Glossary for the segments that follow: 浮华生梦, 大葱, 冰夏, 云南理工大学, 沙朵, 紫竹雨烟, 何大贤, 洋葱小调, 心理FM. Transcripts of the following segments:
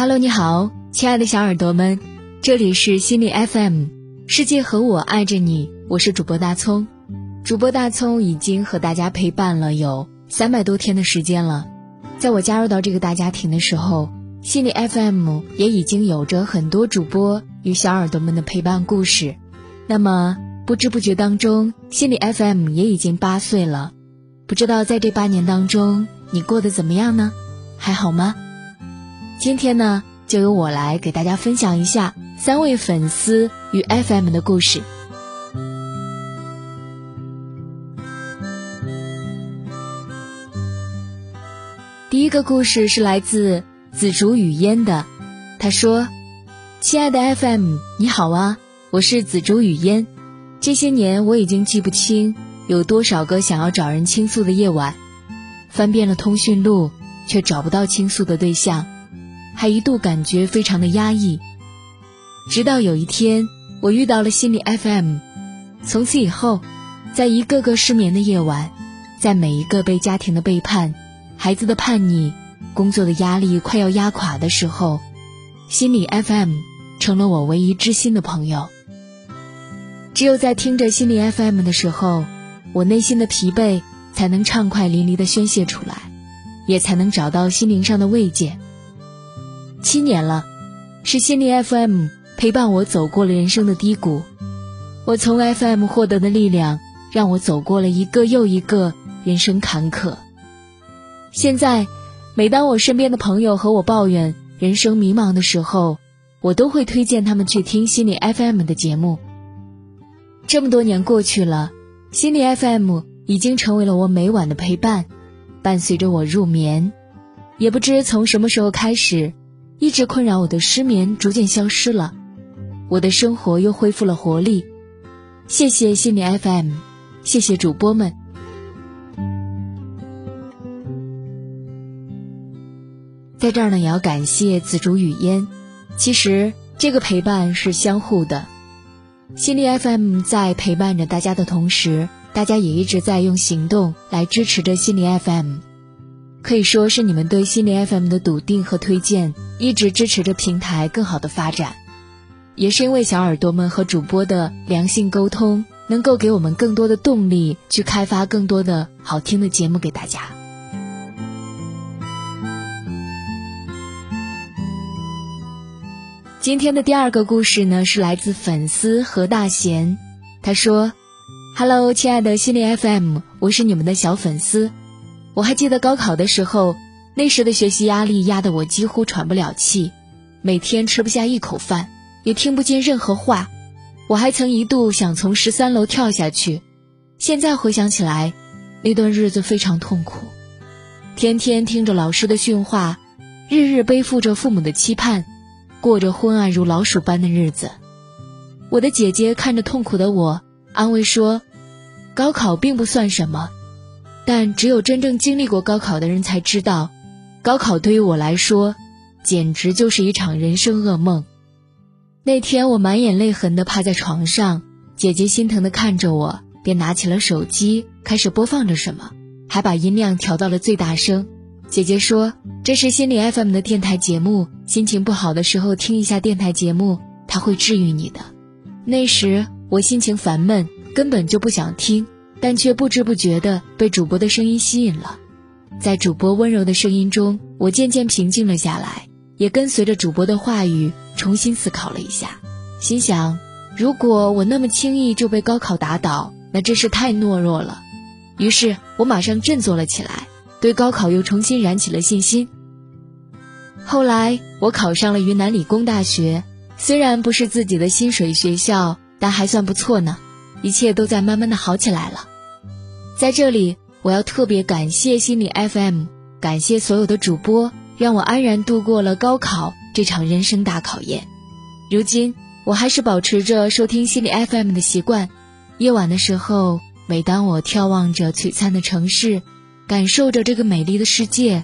Hello， 你好，亲爱的小耳朵们，这里是心理 FM， 世界和我爱着你，我是主播大葱。主播大葱已经和大家陪伴了有300多天的时间了。在我加入到这个大家庭的时候，心理 FM 也已经有着很多主播与小耳朵们的陪伴故事。那么不知不觉当中，心理 FM 也已经8岁了。不知道在这8年当中，你过得怎么样呢？还好吗？今天呢，就由我来给大家分享一下3位粉丝与 FM 的故事。第一个故事是来自紫竹雨烟的，他说：亲爱的 FM， 你好啊，我是紫竹雨烟。这些年我已经记不清有多少个想要找人倾诉的夜晚，翻遍了通讯录，却找不到倾诉的对象，还一度感觉非常的压抑。直到有一天我遇到了心理 FM， 从此以后，在一个个失眠的夜晚，在每一个被家庭的背叛、孩子的叛逆、工作的压力快要压垮的时候，心理 FM 成了我唯一知心的朋友。只有在听着心理 FM 的时候，我内心的疲惫才能畅快淋漓地宣泄出来，也才能找到心灵上的慰藉。7年了，是心理 FM 陪伴我走过了人生的低谷。我从 FM 获得的力量，让我走过了一个又一个人生坎坷。现在，每当我身边的朋友和我抱怨人生迷茫的时候，我都会推荐他们去听心理 FM 的节目。这么多年过去了，心理 FM 已经成为了我每晚的陪伴，伴随着我入眠。也不知从什么时候开始，一直困扰我的失眠逐渐消失了，我的生活又恢复了活力。谢谢心理 FM， 谢谢主播们。在这儿呢，也要感谢紫竹雨烟。其实这个陪伴是相互的，心理 FM 在陪伴着大家的同时，大家也一直在用行动来支持着心理 FM。可以说是你们对心理 FM 的笃定和推荐，一直支持着平台更好的发展。也是因为小耳朵们和主播的良性沟通，能够给我们更多的动力，去开发更多的好听的节目给大家。今天的第二个故事呢，是来自粉丝何大贤。他说： Hello， 亲爱的心理 FM， 我是你们的小粉丝。我还记得高考的时候，那时的学习压力压得我几乎喘不了气，每天吃不下一口饭，也听不进任何话。我还曾一度想从13楼跳下去。现在回想起来，那段日子非常痛苦，天天听着老师的训话，日日背负着父母的期盼，过着昏暗如老鼠般的日子。我的姐姐看着痛苦的我，安慰说：高考并不算什么，但只有真正经历过高考的人才知道，高考对于我来说简直就是一场人生噩梦。那天我满眼泪痕地趴在床上，姐姐心疼地看着我，便拿起了手机开始播放着什么，还把音量调到了最大声。姐姐说：这是心理 FM 的电台节目，心情不好的时候听一下电台节目，它会治愈你的。那时我心情烦闷，根本就不想听，但却不知不觉地被主播的声音吸引了。在主播温柔的声音中，我渐渐平静了下来，也跟随着主播的话语重新思考了一下，心想，如果我那么轻易就被高考打倒，那真是太懦弱了。于是我马上振作了起来，对高考又重新燃起了信心。后来我考上了云南理工大学，虽然不是自己的薪水学校，但还算不错呢，一切都在慢慢的好起来了。在这里，我要特别感谢心理 FM， 感谢所有的主播，让我安然度过了高考这场人生大考验。如今，我还是保持着收听心理 FM 的习惯。夜晚的时候，每当我眺望着璀璨的城市，感受着这个美丽的世界，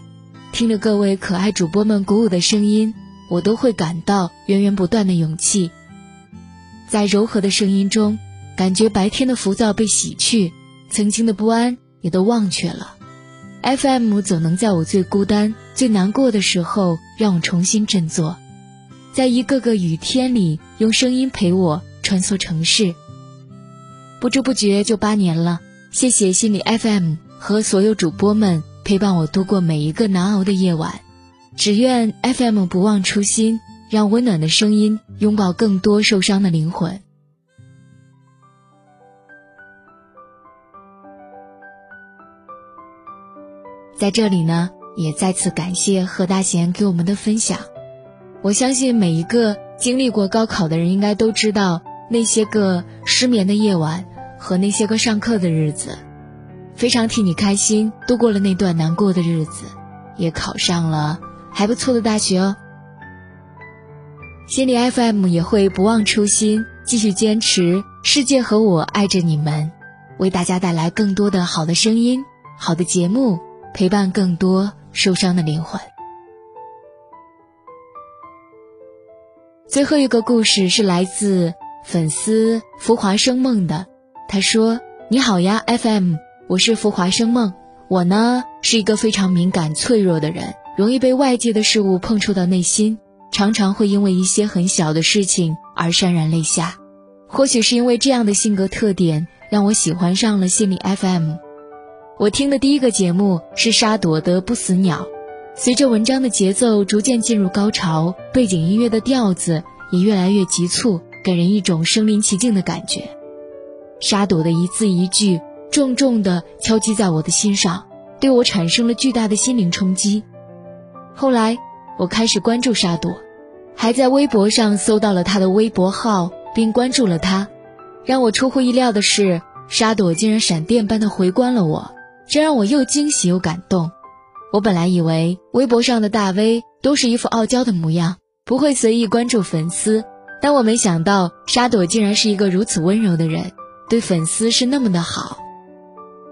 听着各位可爱主播们鼓舞的声音，我都会感到源源不断的勇气。在柔和的声音中，感觉白天的浮躁被洗去，曾经的不安也都忘却了。 FM 总能在我最孤单最难过的时候让我重新振作，在一个个雨天里用声音陪我穿梭城市。不知不觉就8年了，谢谢心理 FM 和所有主播们陪伴我度过每一个难熬的夜晚。只愿 FM 不忘初心，让温暖的声音拥抱更多受伤的灵魂。在这里呢，也再次感谢何大贤给我们的分享。我相信每一个经历过高考的人应该都知道，那些个失眠的夜晚和那些个上课的日子，非常替你开心度过了那段难过的日子，也考上了还不错的大学哦。心理 FM 也会不忘初心，继续坚持。世界和我爱着你们，为大家带来更多的好的声音，好的节目，陪伴更多受伤的灵魂。最后一个故事是来自粉丝浮华生梦的，他说：你好呀 FM， 我是浮华生梦，我呢是一个非常敏感脆弱的人，容易被外界的事物碰触到内心，常常会因为一些很小的事情而潸然泪下。或许是因为这样的性格特点，让我喜欢上了心理 FM。 我听的第一个节目是沙朵的《不死鸟》，随着文章的节奏逐渐进入高潮，背景音乐的调子也越来越急促，给人一种身临其境的感觉。沙朵的一字一句重重地敲击在我的心上，对我产生了巨大的心灵冲击。后来我开始关注沙朵，还在微博上搜到了她的微博号并关注了她。让我出乎意料的是，沙朵竟然闪电般地回关了我，这让我又惊喜又感动。我本来以为微博上的大 V 都是一副傲娇的模样，不会随意关注粉丝，但我没想到沙朵竟然是一个如此温柔的人，对粉丝是那么的好。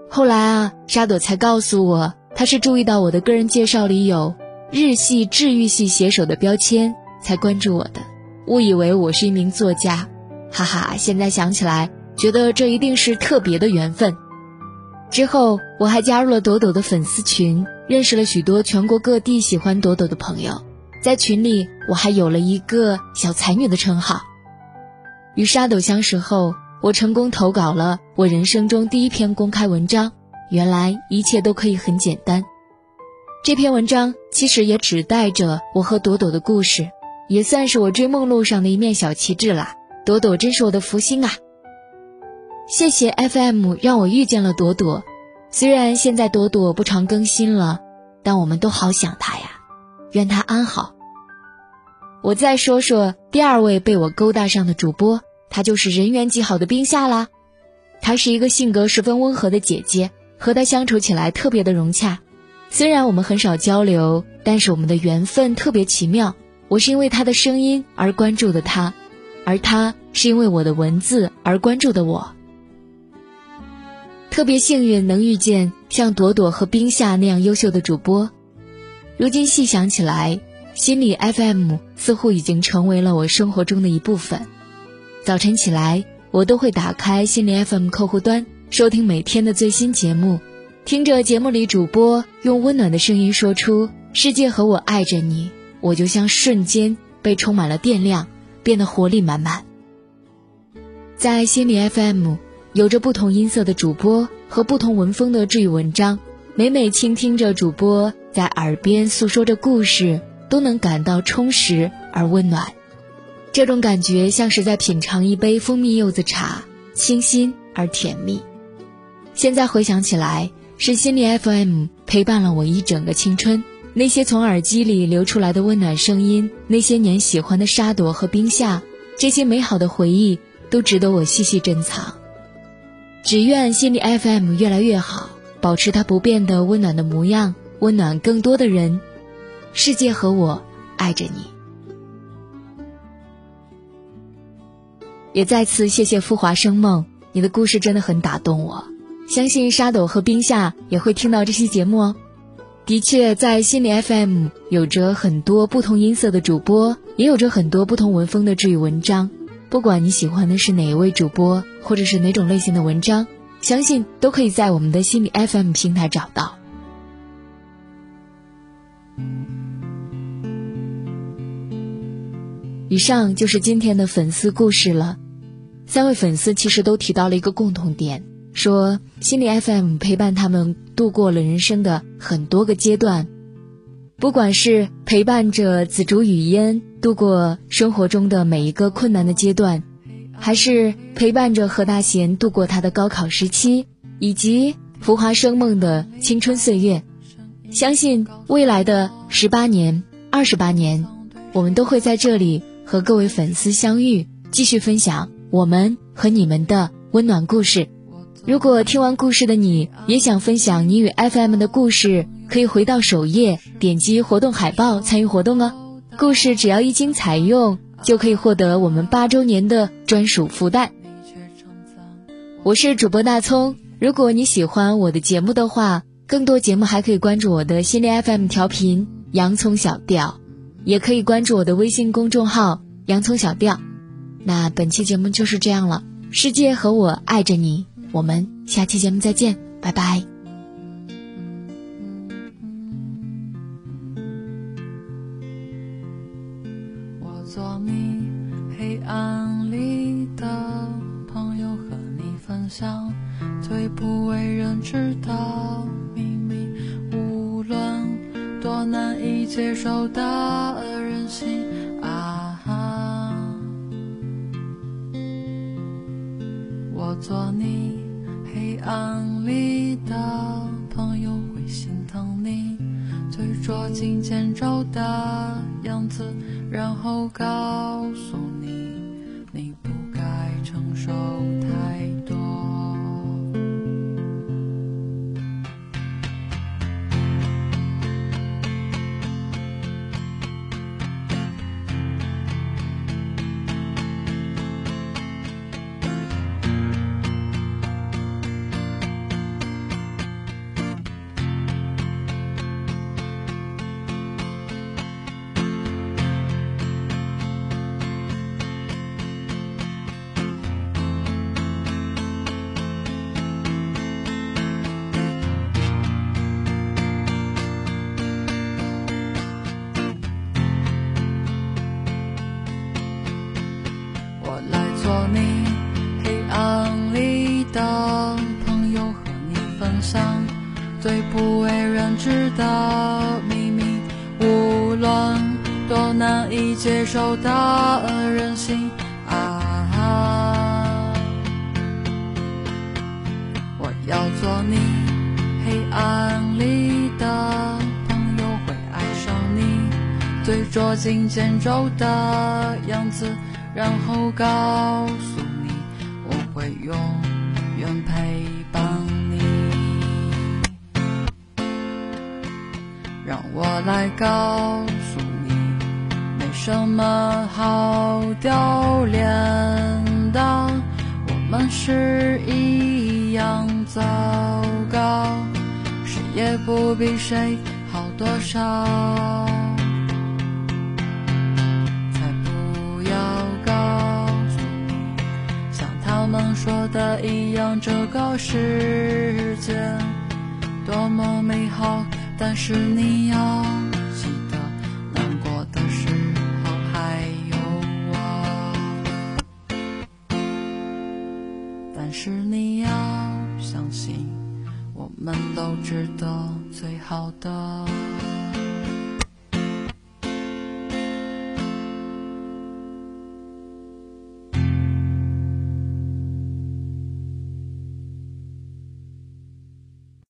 后来啊，沙朵才告诉我，她是注意到我的个人介绍里有日系治愈系写手的标签才关注我的，误以为我是一名作家，哈哈，现在想起来觉得这一定是特别的缘分。之后我还加入了朵朵的粉丝群，认识了许多全国各地喜欢朵朵的朋友，在群里我还有了一个小才女的称号。与沙朵相识后，我成功投稿了我人生中第一篇公开文章，原来一切都可以很简单。这篇文章其实也只带着我和朵朵的故事，也算是我追梦路上的一面小旗帜啦。朵朵真是我的福星啊！谢谢 FM 让我遇见了朵朵，虽然现在朵朵不常更新了，但我们都好想她呀，愿她安好。我再说说第二位被我勾搭上的主播，她就是人缘极好的冰夏啦。她是一个性格十分温和的姐姐，和她相处起来特别的融洽。虽然我们很少交流，但是我们的缘分特别奇妙。我是因为她的声音而关注的她，而她是因为我的文字而关注的我。特别幸运能遇见像朵朵和冰夏那样优秀的主播。如今细想起来，心理 FM 似乎已经成为了我生活中的一部分。早晨起来，我都会打开心理 FM 客户端，收听每天的最新节目，听着节目里主播用温暖的声音说出世界和我爱着你，我就像瞬间被充满了电量，变得活力满满。在心理 FM有着不同音色的主播和不同文风的治愈文章，每每倾听着主播在耳边诉说着故事，都能感到充实而温暖。这种感觉像是在品尝一杯蜂蜜柚子茶，清新而甜蜜。现在回想起来，是心理 FM 陪伴了我一整个青春，那些从耳机里流出来的温暖声音，那些年喜欢的沙朵和冰夏，这些美好的回忆都值得我细细珍藏。只愿心理 FM 越来越好，保持它不变的温暖的模样，温暖更多的人。世界和我爱着你。也再次谢谢浮华生梦，你的故事真的很打动我，相信沙斗和冰夏也会听到这期节目哦。的确，在心理 FM 有着很多不同音色的主播，也有着很多不同文风的治愈文章。不管你喜欢的是哪一位主播，或者是哪种类型的文章，相信都可以在我们的心理 FM 平台找到。以上就是今天的粉丝故事了。三位粉丝其实都提到了一个共同点，说心理 FM 陪伴他们度过了人生的很多个阶段，不管是陪伴着紫竹语嫣度过生活中的每一个困难的阶段，还是陪伴着何大贤度过他的高考时期，以及浮华生梦的青春岁月。相信未来的18年、28年，我们都会在这里和各位粉丝相遇，继续分享我们和你们的温暖故事。如果听完故事的你也想分享你与 FM 的故事，可以回到首页点击活动海报参与活动哦。故事只要一经采用，就可以获得我们8周年的专属福袋。我是主播大葱，如果你喜欢我的节目的话，更多节目还可以关注我的心理 FM 调频洋葱小调，也可以关注我的微信公众号洋葱小调。那本期节目就是这样了，世界和我爱着你，我们下期节目再见，拜拜。我做你黑暗里的朋友，和你分享最不为人知的秘密，无论多难以接受的人心啊！我做你黑暗里的朋友，会心疼你最捉襟见肘的样子，然后告诉你，你不该承受太多。最不为人知的秘密，无论多难以接受的人心啊！我要做你黑暗里的朋友，会爱上你最捉襟见肘的样子，然后告诉你，我会永远陪伴你。让我来告诉你，没什么好丢脸的，我们是一样糟糕，谁也不比谁好多少，才不要告诉你，像他们说的一样，这个世界多么美好，但是你要